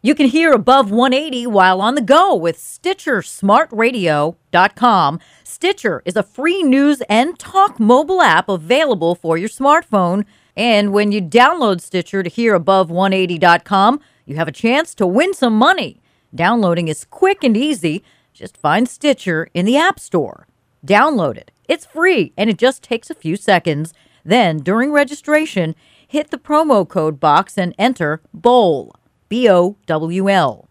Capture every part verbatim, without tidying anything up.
You can hear Above one eighty while on the go with Stitcher Smart Radio dot com. Stitcher is a free news and talk mobile app available for your smartphone. And when you download Stitcher to hear Above one eighty dot com, you have a chance to win some money. Downloading is quick and easy. Just find Stitcher in the App Store. Download it. It's free, and it just takes a few seconds. Then, during registration, hit the promo code box and enter BOWL. B O W L,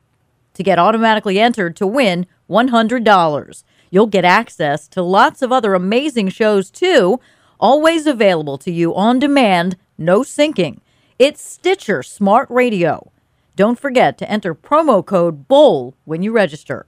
to get automatically entered to win one hundred dollars. You'll get access to lots of other amazing shows, too, always available to you on demand, no syncing. It's Stitcher Smart Radio. Don't forget to enter promo code BOWL when you register.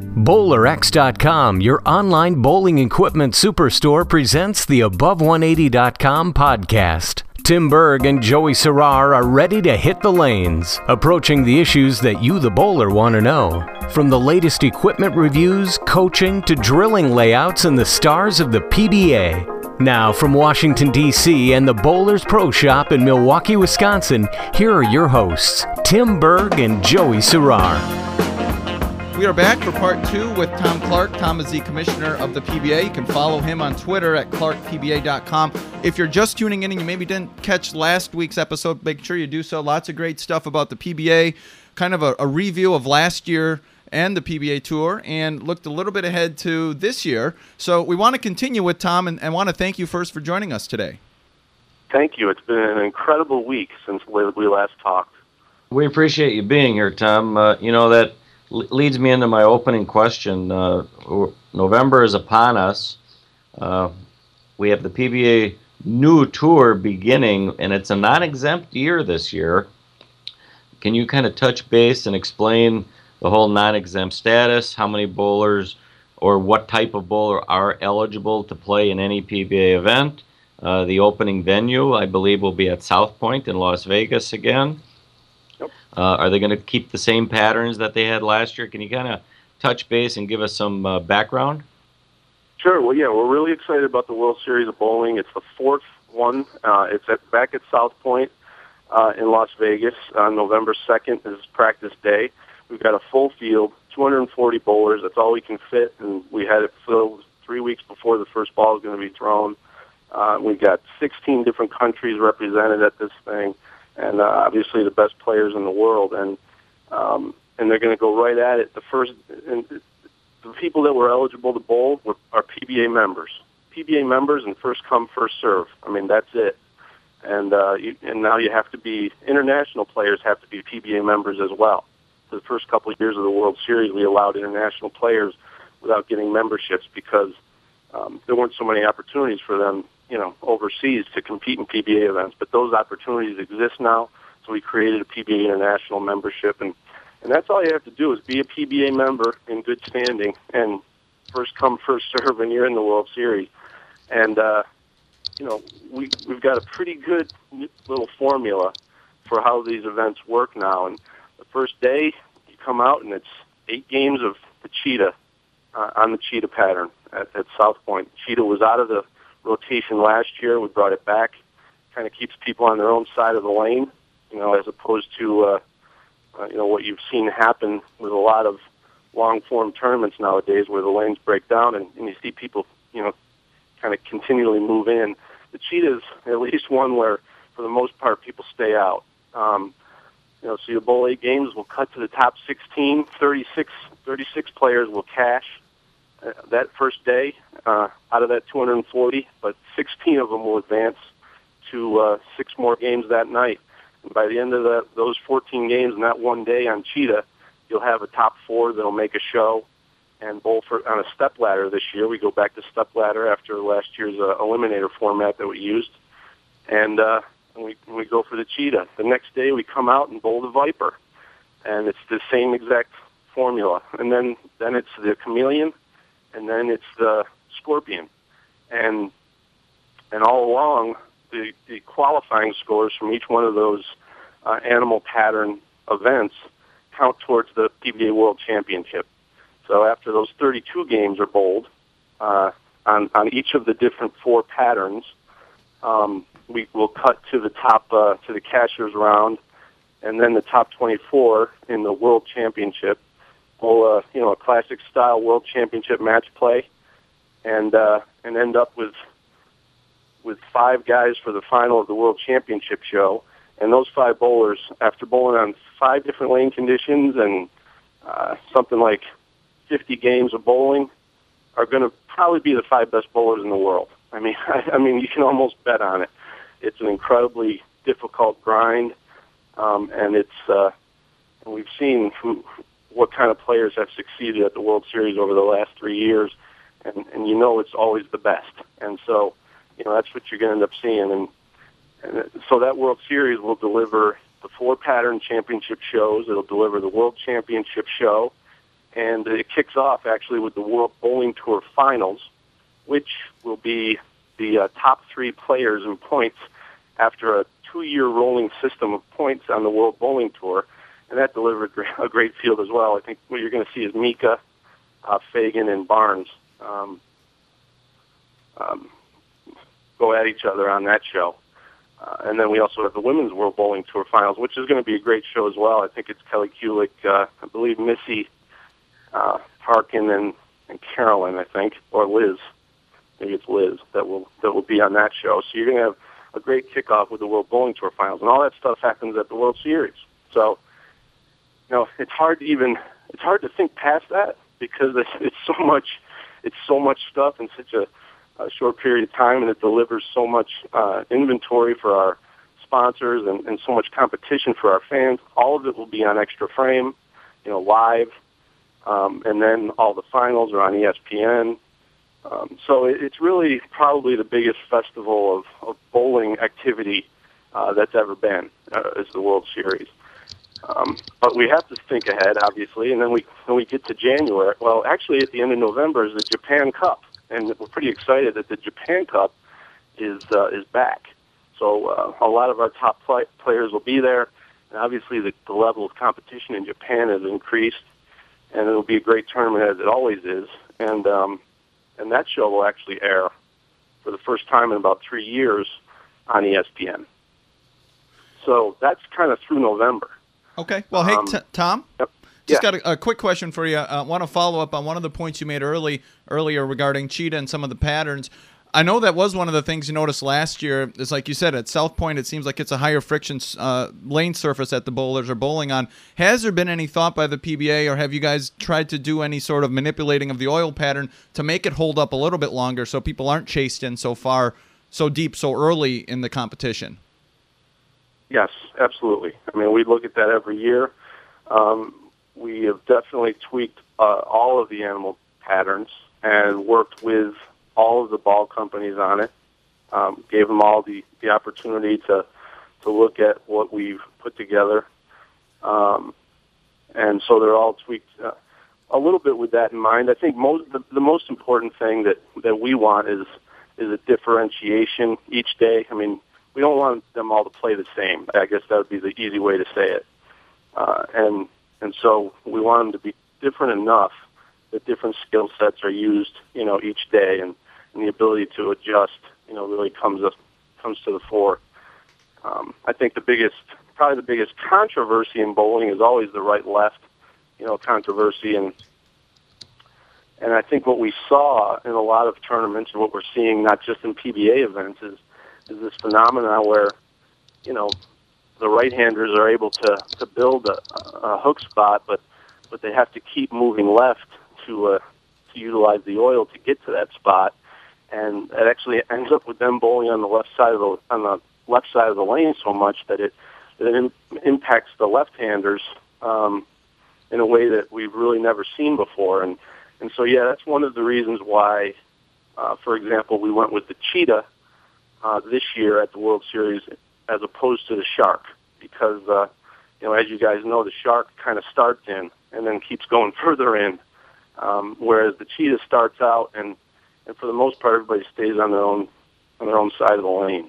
Bowler X dot com, your online bowling equipment superstore, presents the Above one eighty dot com podcast. Tim Berg and Joey Serrar are ready to hit the lanes, approaching the issues that you, the bowler, want to know. From the latest equipment reviews, coaching, to drilling layouts and the stars of the P B A. Now, from Washington, D C and the Bowlers Pro Shop in Milwaukee, Wisconsin, here are your hosts, Tim Berg and Joey Serrar. We are back for part two with Tom Clark. Tom is the commissioner of the P B A. You can follow him on Twitter at Clark P B A dot com. If you're just tuning in and you maybe didn't catch last week's episode, make sure you do so. Lots of great stuff about the P B A, kind of a, a review of last year and the P B A Tour, and looked a little bit ahead to this year. So we want to continue with Tom, and, and want to thank you first for joining us today. Thank you. It's been an incredible week since we last talked. We appreciate you being here, Tom. Uh, you know, that leads me into my opening question. Uh, November is upon us. Uh, we have the P B A new tour beginning, and it's a non-exempt year this year. Can you kind of touch base and explain the whole non-exempt status, how many bowlers or what type of bowler are eligible to play in any P B A event? Uh, the opening venue, I believe, will be at South Point in Las Vegas again. Uh, are they going to keep the same patterns that they had last year? Can you kind of touch base and give us some uh, background? Sure. Well, yeah, we're really excited about the World Series of Bowling. It's the fourth one. Uh, it's at, back at South Point uh, in Las Vegas on November second is practice day. We've got a full field, two hundred forty bowlers. That's all we can fit, and we had it filled three weeks before the first ball is going to be thrown. Uh, we've got sixteen different countries represented at this thing, and uh, obviously the best players in the world, and um, and they're going to go right at it. The first, and the people that were eligible to bowl were, are P B A members, P B A members, and first come, first serve. I mean, that's it. And uh, you, and now you have to be international players have to be P B A members as well. For the first couple of years of the World Series, we allowed international players without getting memberships because um, there weren't so many opportunities for them, you know, overseas to compete in P B A events, but those opportunities exist now. So we created a P B A International membership, and, and that's all you have to do is be a P B A member in good standing, and first come, first serve when you're in the World Series. And, uh, you know, we, we've got a pretty good little formula for how these events work now. And the first day you come out, and it's eight games of the Cheetah uh, on the Cheetah pattern at, at South Point. Cheetah was out of the rotation last year. We brought it back. Kind of keeps people on their own side of the lane, you know, as opposed to uh, uh, you know, what you've seen happen with a lot of long-form tournaments nowadays, where the lanes break down and, and you see people, you know, kind of continually move in. The Cheetah is at least one where, for the most part, people stay out. Um, you know, so you bowl eight games. We'll cut to the top sixteen. thirty-six, thirty-six players will cash Uh, that first day, uh, out of that two hundred forty, but sixteen of them will advance to uh, six more games that night. And by the end of the, those fourteen games in that one day on Cheetah, you'll have a top four that'll make a show and bowl for, on a step ladder this year. We go back to step ladder after last year's uh, eliminator format that we used, and, uh, and we, we go for the Cheetah. The next day we come out and bowl the Viper. and it's the same exact formula. And then, then it's the Chameleon, and then it's the Scorpion. And and all along, the, the qualifying scores from each one of those uh, animal pattern events count towards the P B A World Championship. So after those thirty-two games are bowled uh, on, on each of the different four patterns, um, we will cut to the top uh, to the cashier's round, and then the top twenty-four in the World Championship. Bowl uh, you know, a classic style World Championship match play, and uh, and end up with with five guys for the final of the World Championship show. And those five bowlers, after bowling on five different lane conditions and uh, something like fifty games of bowling, are going to probably be the five best bowlers in the world. I mean, I, I mean, you can almost bet on it. It's an incredibly difficult grind, um, and it's uh, and we've seen who, what kind of players have succeeded at the World Series over the last three years, and, and you know it's always the best. And so, you know, that's what you're going to end up seeing. And And so that World Series will deliver the four pattern championship shows. It'll deliver the World Championship show. And it kicks off, actually, with the World Bowling Tour Finals, which will be the uh, top three players in points after a two-year rolling system of points on the World Bowling Tour. And that delivered a great field as well. I think what you're going to see is Mika, uh, Fagan, and Barnes um, um, go at each other on that show. Uh, and then we also have the Women's World Bowling Tour Finals, which is going to be a great show as well. I think it's Kelly Kulik, uh, I believe Missy uh, Parkin, and, and Carolyn, I think, or Liz. Maybe it's Liz that will that will be on that show. So you're going to have a great kickoff with the World Bowling Tour Finals, and all that stuff happens at the World Series. So, you know, it's hard to even it's hard to think past that because it's, it's so much it's so much stuff and such a a short period of time, and it delivers so much uh, inventory for our sponsors and, and so much competition for our fans. All of it will be on Extra Frame, you know, live, um, and then all the finals are on E S P N. Um, so it, it's really probably the biggest festival of, of bowling activity uh, that's ever been uh, is the World Series. Um, but we have to think ahead, obviously, and then we when we get to January. Well, actually, at the end of November is the Japan Cup. And we're pretty excited that the Japan Cup is uh, is back. So uh, a lot of our top play- players will be there. And obviously the, the level of competition in Japan has increased, and it'll be a great tournament as it always is. And um, and that show will actually air for the first time in about three years on E S P N. So that's kind of through November. Okay. Well, hey, um, t- Tom? Yep. Just got a, a quick question for you. I uh, want to follow up on one of the points you made early earlier regarding Cheetah and some of the patterns. I know that was one of the things you noticed last year. It's like you said, at South Point, it seems like it's a higher friction uh, lane surface that the bowlers are bowling on. Has there been any thought by the P B A, or have you guys tried to do any sort of manipulating of the oil pattern to make it hold up a little bit longer so people aren't chased in so far, so deep, so early in the competition? Yes, absolutely. I mean, we look at that every year. Um, We have definitely tweaked uh, all of the animal patterns and worked with all of the ball companies on it, um, gave them all the, the opportunity to to look at what we've put together. Um, and so they're all tweaked uh, a little bit with that in mind. I think most the, the most important thing that, that we want is, is a differentiation each day. I mean, we don't want them all to play the same. I guess that would be the easy way to say it. Uh, and... And so we want them to be different enough that different skill sets are used, you know, each day, and, and the ability to adjust, you know, really comes up, comes to the fore. Um, I think the biggest, probably the biggest controversy in bowling is always the right-left, you know, controversy, and and I think what we saw in a lot of tournaments, and what we're seeing not just in P B A events, is is this phenomenon where, you know, the right-handers are able to, to build a, a hook spot, but, but they have to keep moving left to uh, to utilize the oil to get to that spot, and it actually ends up with them bowling on the left side of the on the left side of the lane so much that it that it im- impacts the left-handers um, in a way that we've really never seen before, and and so yeah, that's one of the reasons why, uh, for example, we went with the Cheetah uh, this year at the World Series as opposed to the Shark, because uh, you know, as you guys know, the shark kind of starts in and then keeps going further in, um, whereas the cheetah starts out and, and for the most part, everybody stays on their own on their own side of the lane.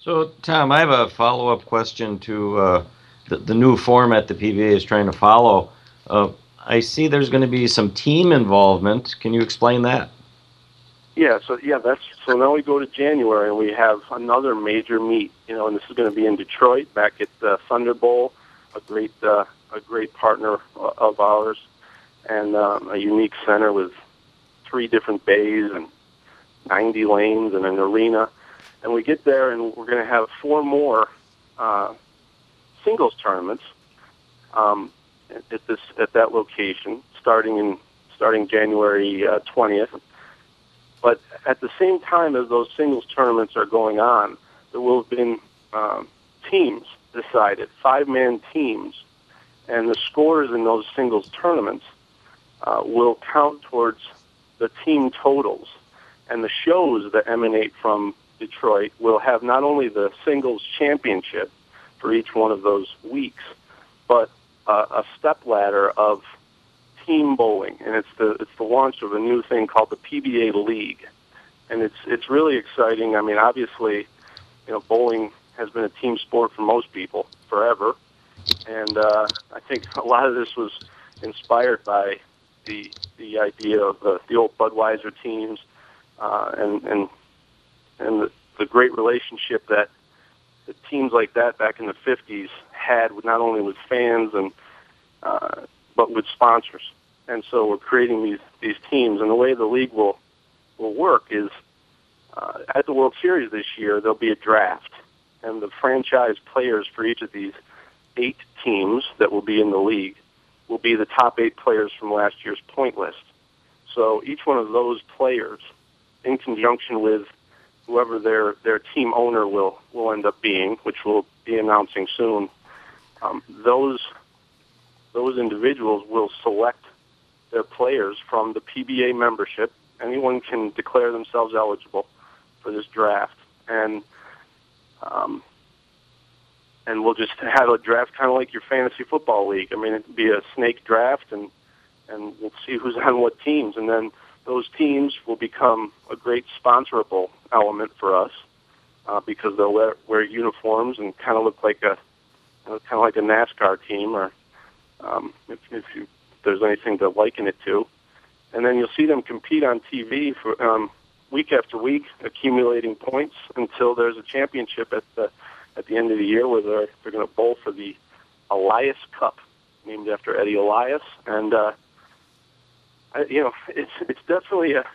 So, Tom, I have a follow-up question to uh, the, the new format the P B A is trying to follow. Uh, I see there's going to be some team involvement. Can you explain that? Yeah, so yeah, that's so now we go to January and we have another major meet, you know, and this is going to be in Detroit, back at the Thunder Bowl, a great uh, a great partner of ours, and um, a unique center with three different bays and ninety lanes and an arena. And we get there and we're going to have four more uh, singles tournaments um, at this at that location starting in starting January uh, twentieth. But at the same time as those singles tournaments are going on, there will have been um, teams decided, five-man teams, and the scores in those singles tournaments uh, will count towards the team totals. And the shows that emanate from Detroit will have not only the singles championship for each one of those weeks, but uh, a stepladder of team bowling, and it's the it's the launch of a new thing called the P B A League, and it's it's really exciting. I mean, obviously, you know, bowling has been a team sport for most people forever, and uh, I think a lot of this was inspired by the the idea of the, the old Budweiser teams, uh, and and and the, the great relationship that the teams like that back in the fifties had, with not only with fans and uh, but with sponsors. And so we're creating these, these teams. And the way the league will will work is uh, at the World Series this year, there'll be a draft. And the franchise players for each of these eight teams that will be in the league will be the top eight players from last year's point list. So each one of those players, in conjunction with whoever their, their team owner will, will end up being, which we'll be announcing soon, um, those Those individuals will select their players from the P B A membership. Anyone can declare themselves eligible for this draft, and um, and we'll just have a draft kind of like your fantasy football league. I mean, it'd be a snake draft, and and we'll see who's on what teams, and then those teams will become a great sponsorable element for us uh, because they'll wear, wear uniforms and kind of look like a you know, kind of like a NASCAR team or. Um, if, if, you, if there's anything to liken it to. And then you'll see them compete on T V for um, week after week, accumulating points until there's a championship at the at the end of the year where they're, they're going to bowl for the Elias Cup, named after Eddie Elias. And uh, I, you know, it's it's definitely a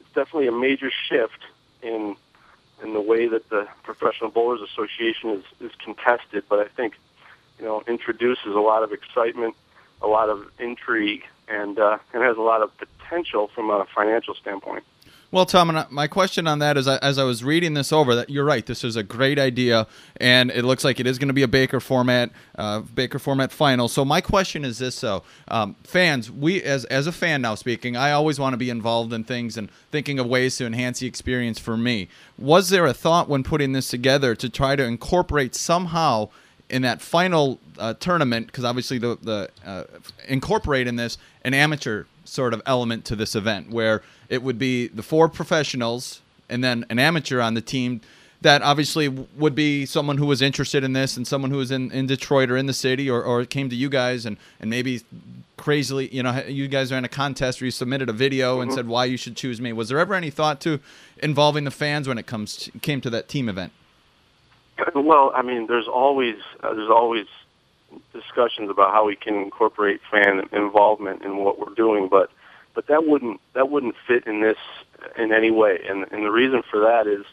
it's definitely a major shift in in the way that the Professional Bowlers Association is, is contested. But I think, you know, introduces a lot of excitement, a lot of intrigue, and uh, and has a lot of potential from a financial standpoint. Well, Tom, and my question on that is, as I was reading this over, that you're right, this is a great idea, and it looks like it is going to be a Baker format, uh, Baker format final. So my question is this, though. Um, fans, we, as as a fan now speaking, I always want to be involved in things and thinking of ways to enhance the experience for me. Was there a thought when putting this together to try to incorporate somehow in that final uh, tournament, because obviously the, the uh, incorporate in this an amateur sort of element to this event, where it would be the four professionals and then an amateur on the team that obviously would be someone who was interested in this and someone who was in, in Detroit or in the city or, or came to you guys and, and maybe crazily, you know, you guys are in a contest where you submitted a video mm-hmm. and said why you should choose me. Was there ever any thought to involving the fans when it comes to, came to that team event? Well, I mean, there's always uh, there's always discussions about how we can incorporate fan involvement in what we're doing, but but that wouldn't that wouldn't fit in this in any way. And and the reason for that is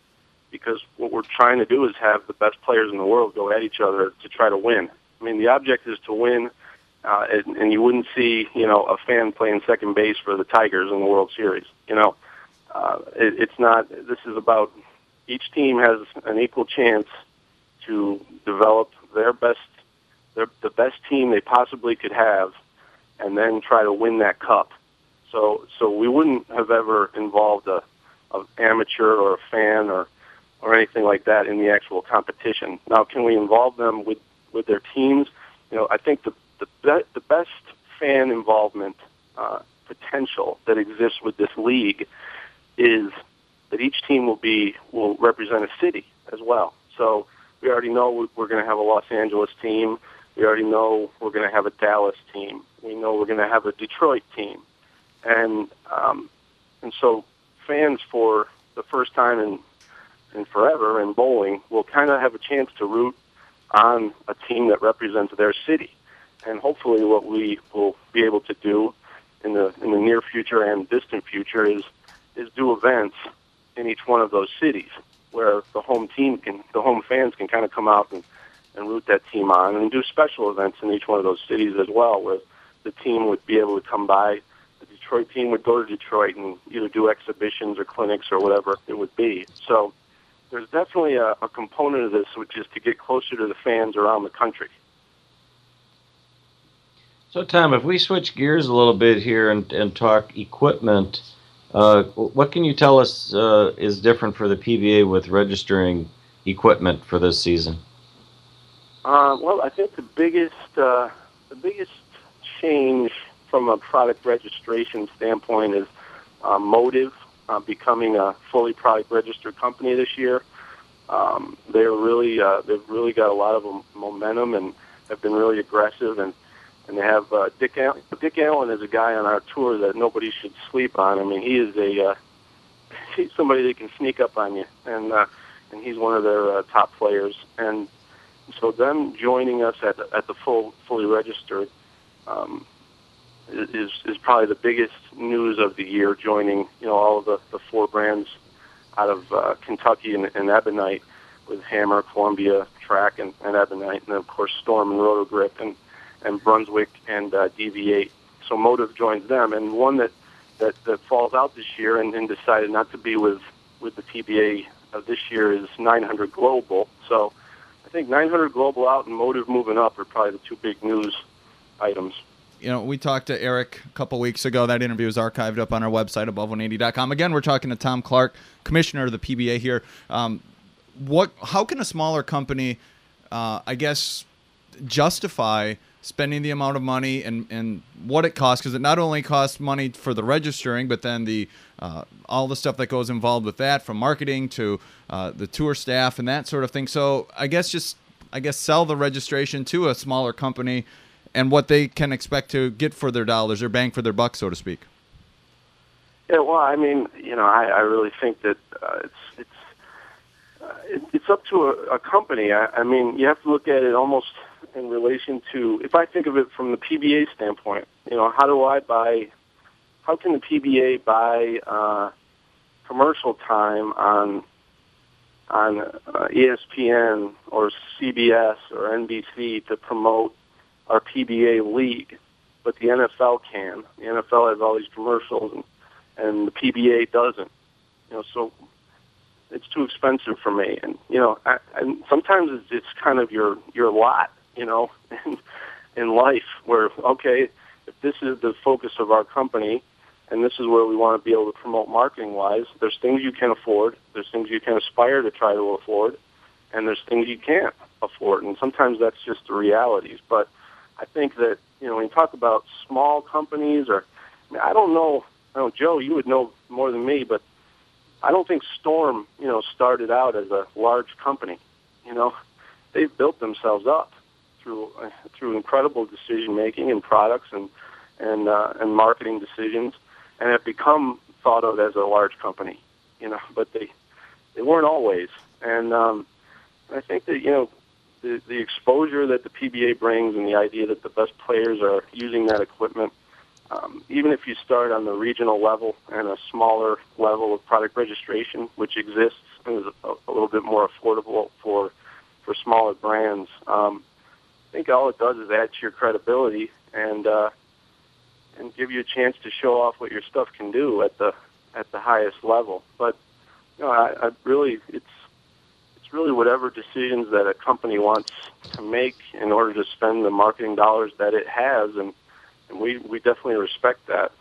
because what we're trying to do is have the best players in the world go at each other to try to win. I mean, the object is to win, uh, and, and you wouldn't see you know a fan playing second base for the Tigers in the World Series. You know, uh, it, it's not. This is about each team has an equal chance to develop their best, their, the best team they possibly could have, and then try to win that cup. So, so we wouldn't have ever involved a, a amateur or a fan or, or anything like that in the actual competition. Now, can we involve them with, with their teams? you know, I think the the, be- the best fan involvement uh, potential that exists with this league is that each team will be will represent a city as well. So we already know we're going to have a Los Angeles team. We already know we're going to have a Dallas team. We know we're going to have a Detroit team. And um, and so fans, for the first time in, in forever in bowling, will kind of have a chance to root on a team that represents their city. And hopefully what we will be able to do in the in the near future and distant future is is do events in each one of those cities where the home team can, the home fans can kind of come out and, and root that team on, and do special events in each one of those cities as well, where the team would be able to come by. The Detroit team would go to Detroit and either do exhibitions or clinics or whatever it would be. So there's definitely a, a component of this, which is to get closer to the fans around the country. So, Tom, if we switch gears a little bit here and, and talk equipment, uh, what can you tell us uh, is different for the P B A with registering equipment for this season? Uh, well, I think the biggest uh, the biggest change from a product registration standpoint is uh, Motive uh, becoming a fully product registered company this year. Um, they're really uh, they've really got a lot of momentum and have been really aggressive, and and they have uh, Dick Allen. Dick Allen is a guy on our tour that nobody should sleep on. I mean, he is a uh, he's somebody that can sneak up on you, and uh, and he's one of their uh, top players. And so them joining us at the, at the full fully registered um, is is probably the biggest news of the year. Joining, you know, all of the, the four brands out of uh, Kentucky and, and Ebonite, with Hammer, Columbia, Track, and, and Ebonite, and then of course Storm and Rotogrip and and Brunswick and uh, D V eight. So Motive joins them, and one that, that, that falls out this year and, and decided not to be with with the P B A of this year is nine hundred Global. So I think nine hundred Global out and Motive moving up are probably the two big news items. You know, we talked to Eric a couple weeks ago. That interview is archived up on our website, above one eighty dot com. Again, we're talking to Tom Clark, commissioner of the P B A here. Um, what? How can a smaller company, uh, I guess, justify spending the amount of money and, and what it costs? Because it not only costs money for the registering, but then the uh, all the stuff that goes involved with that, from marketing to uh, the tour staff and that sort of thing. So I guess just I guess sell the registration to a smaller company and what they can expect to get for their dollars, or bang for their buck, so to speak. Yeah, well, I mean, you know, I, I really think that uh, it's it's uh, it, it's up to a, a company. I, I mean, you have to look at it almost in relation to, if I think of it from the P B A standpoint, you know, how do I buy, how can the P B A buy uh, commercial time on on uh, E S P N or C B S or N B C to promote our P B A league? But the N F L can. The N F L has all these commercials, and, and the P B A doesn't. You know, so it's too expensive for me. And, you know, I, and sometimes it's, it's kind of your, your lot, you know, in, in life, where, okay, if this is the focus of our company and this is where we want to be able to promote marketing-wise, there's things you can afford, there's things you can aspire to try to afford, and there's things you can't afford. And sometimes that's just the realities. But I think that, you know, when you talk about small companies, or, I mean, I don't know, I don't know, Joe, you would know more than me, but I don't think Storm, you know, started out as a large company. You know, they've built themselves up through uh, through incredible decision making and products and and uh, and marketing decisions, and have become thought of as a large company. You know, but they they weren't always. And um, I think that, you know, the the exposure that the P B A brings, and the idea that the best players are using that equipment. Um, even if you start on the regional level and a smaller level of product registration, which exists and is a, a little bit more affordable for for smaller brands, um, I think all it does is add to your credibility and uh, and give you a chance to show off what your stuff can do at the at the highest level. But you know, I, I really, it's it's really whatever decisions that a company wants to make in order to spend the marketing dollars that it has, and. And we, we definitely respect that.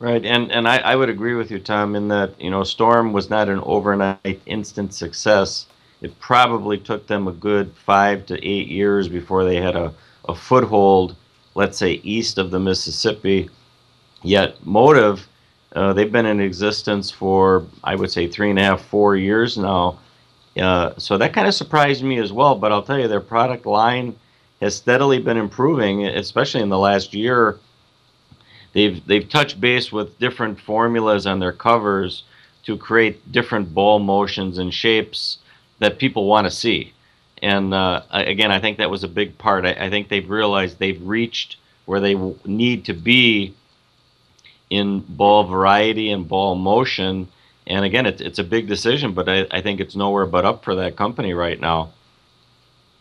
Right, and, and I, I would agree with you, Tom, in that, you know, Storm was not an overnight instant success. it probably took them a good five to eight years before they had a, a foothold, let's say, east of the Mississippi. Yet Motive, uh, they've been in existence for, I would say, three and a half, four years now. Uh, so that kind of surprised me as well. But I'll tell you, their product line has steadily been improving, especially in the last year. They've they've touched base with different formulas on their covers to create different ball motions and shapes that people want to see. And uh, again, I think that was a big part. I, I think they've realized they've reached where they w need to be in ball variety and ball motion. And again, it's, it's a big decision, but I, I think it's nowhere but up for that company right now.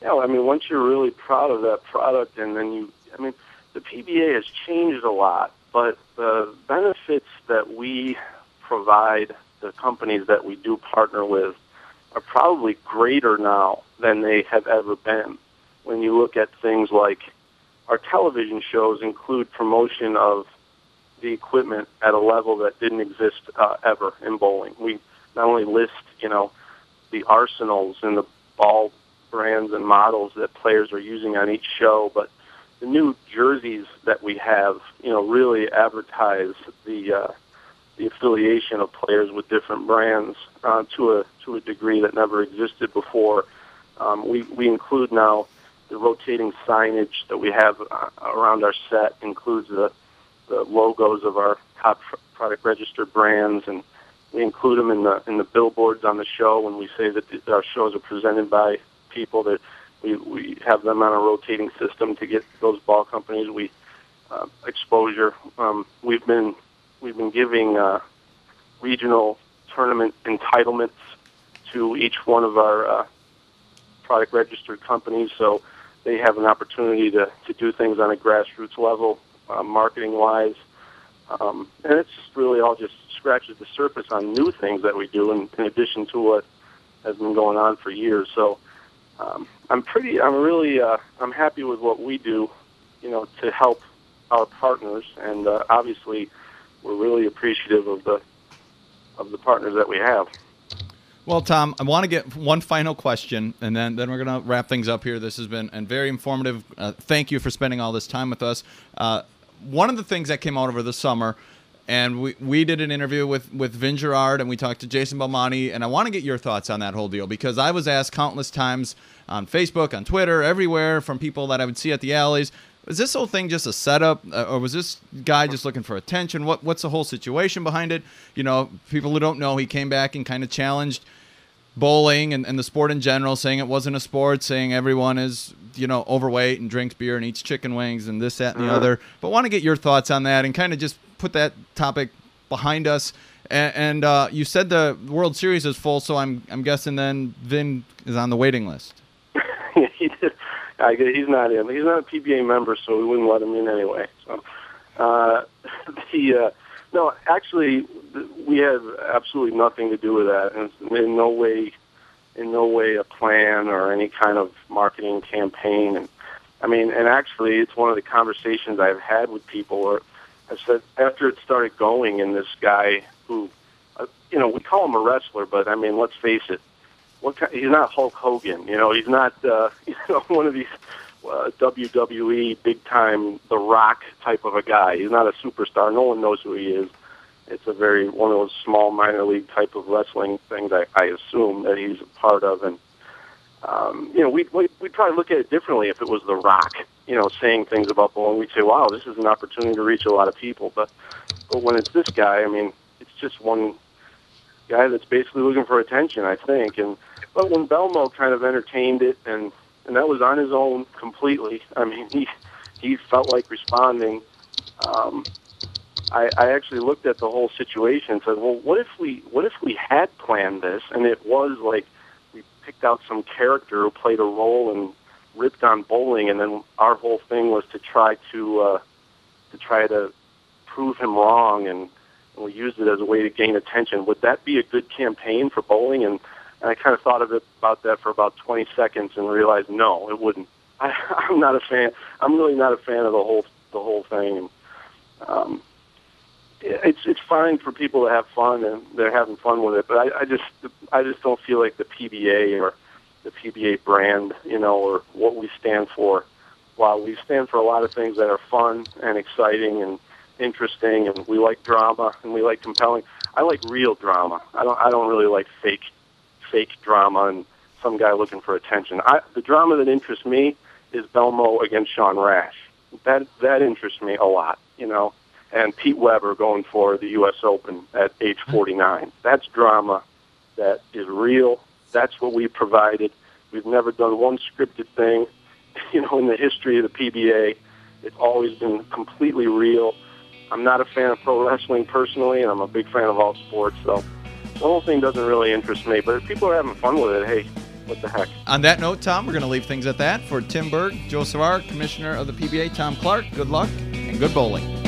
Yeah, well, I mean, once you're really proud of that product, and then you, I mean, the P B A has changed a lot, but the benefits that we provide the companies that we do partner with are probably greater now than they have ever been. When you look at things like our television shows include promotion of the equipment at a level that didn't exist uh, ever in bowling. We not only list, you know, the arsenals and the ball brands and models that players are using on each show, but the new jerseys that we have, you know, really advertise the uh, the affiliation of players with different brands uh, to a to a degree that never existed before. Um, we we include now the rotating signage that we have around our set includes the the logos of our top product registered brands, and we include them in the in the billboards on the show when we say that the, our shows are presented by people that. We, we have them on a rotating system to get those ball companies we uh, exposure. Um, we've been we've been giving uh, regional tournament entitlements to each one of our uh, product registered companies, so they have an opportunity to to do things on a grassroots level, uh, marketing wise, um, and it's just really all just scratches the surface on new things that we do in, in addition to what has been going on for years. So. Um, I'm pretty, I'm really, uh, I'm happy with what we do, you know, to help our partners, and uh, obviously we're really appreciative of the, of the partners that we have. Well, Tom, I want to get one final question, and then, then we're going to wrap things up here. This has been and very informative. Uh, thank you for spending all this time with us. Uh, one of the things that came out over the summer, and we, we did an interview with, with Vin Gerard, and we talked to Jason Belmonte, and I want to get your thoughts on that whole deal, because I was asked countless times on Facebook, on Twitter, everywhere, from people that I would see at the alleys, was this whole thing just a setup, or was this guy just looking for attention? What What's the whole situation behind it? You know, people who don't know, he came back and kind of challenged bowling and, and the sport in general, saying it wasn't a sport, saying everyone is, you know, overweight and drinks beer and eats chicken wings and this, that, and the other. But I want to get your thoughts on that and kind of just put that topic behind us. And, and uh, you said the World Series is full, so I'm I'm guessing then Vin is on the waiting list. Yeah, he did. I, he's not in. He's not a P B A member, so we wouldn't let him in anyway. So, uh, the uh, no, actually, we have absolutely nothing to do with that, and in no way, in no way, a plan or any kind of marketing campaign. And I mean, and actually, it's one of the conversations I've had with people. Or I said, after it started going, and this guy who, uh, you know, we call him a wrestler, but, I mean, let's face it, what kind, he's not Hulk Hogan, you know, he's not uh, you know, one of these uh, W W E big-time The Rock type of a guy. He's not a superstar. No one knows who he is. It's a very, one of those small minor league type of wrestling things I, I assume that he's a part of. And, um, you know, we'd, we'd probably look at it differently if it was The Rock, you know, saying things about bowling. We'd say, wow, this is an opportunity to reach a lot of people. But, but when it's this guy, I mean, it's just one guy that's basically looking for attention, I think. And but when Belmo kind of entertained it, and, and that was on his own completely. I mean, he, he felt like responding. Um, I, I actually looked at the whole situation and said, well, what if we what if we had planned this, and it was like we picked out some character who played a role and ripped on bowling, and then our whole thing was to try to uh, to try to prove him wrong, and, and we used it as a way to gain attention. Would that be a good campaign for bowling? And, and I kind of thought of it about that for about twenty seconds and realized no, it wouldn't. I, I'm not a fan. I'm really not a fan of the whole the whole thing. And, um, It's it's fine for people to have fun, and they're having fun with it. But I, I just I just don't feel like the P B A or the P B A brand, you know, or what we stand for. While we stand for a lot of things that are fun and exciting and interesting, and we like drama and we like compelling. I like real drama. I don't. I don't really like fake, fake drama and some guy looking for attention. I, the drama that interests me is Belmo against Sean Rash. That that interests me a lot, you know. And Pete Weber going for the U S Open at age forty-nine. That's drama that is real. That's what we provided. We've never done one scripted thing, you know, in the history of the P B A. It's always been completely real. I'm not a fan of pro wrestling personally, and I'm a big fan of all sports, so the whole thing doesn't really interest me. But if people are having fun with it, hey, what the heck? On that note, Tom, we're going to leave things at that. For Tim Berg, Joe Savar, Commissioner of the P B A, Tom Clark, good luck and good bowling.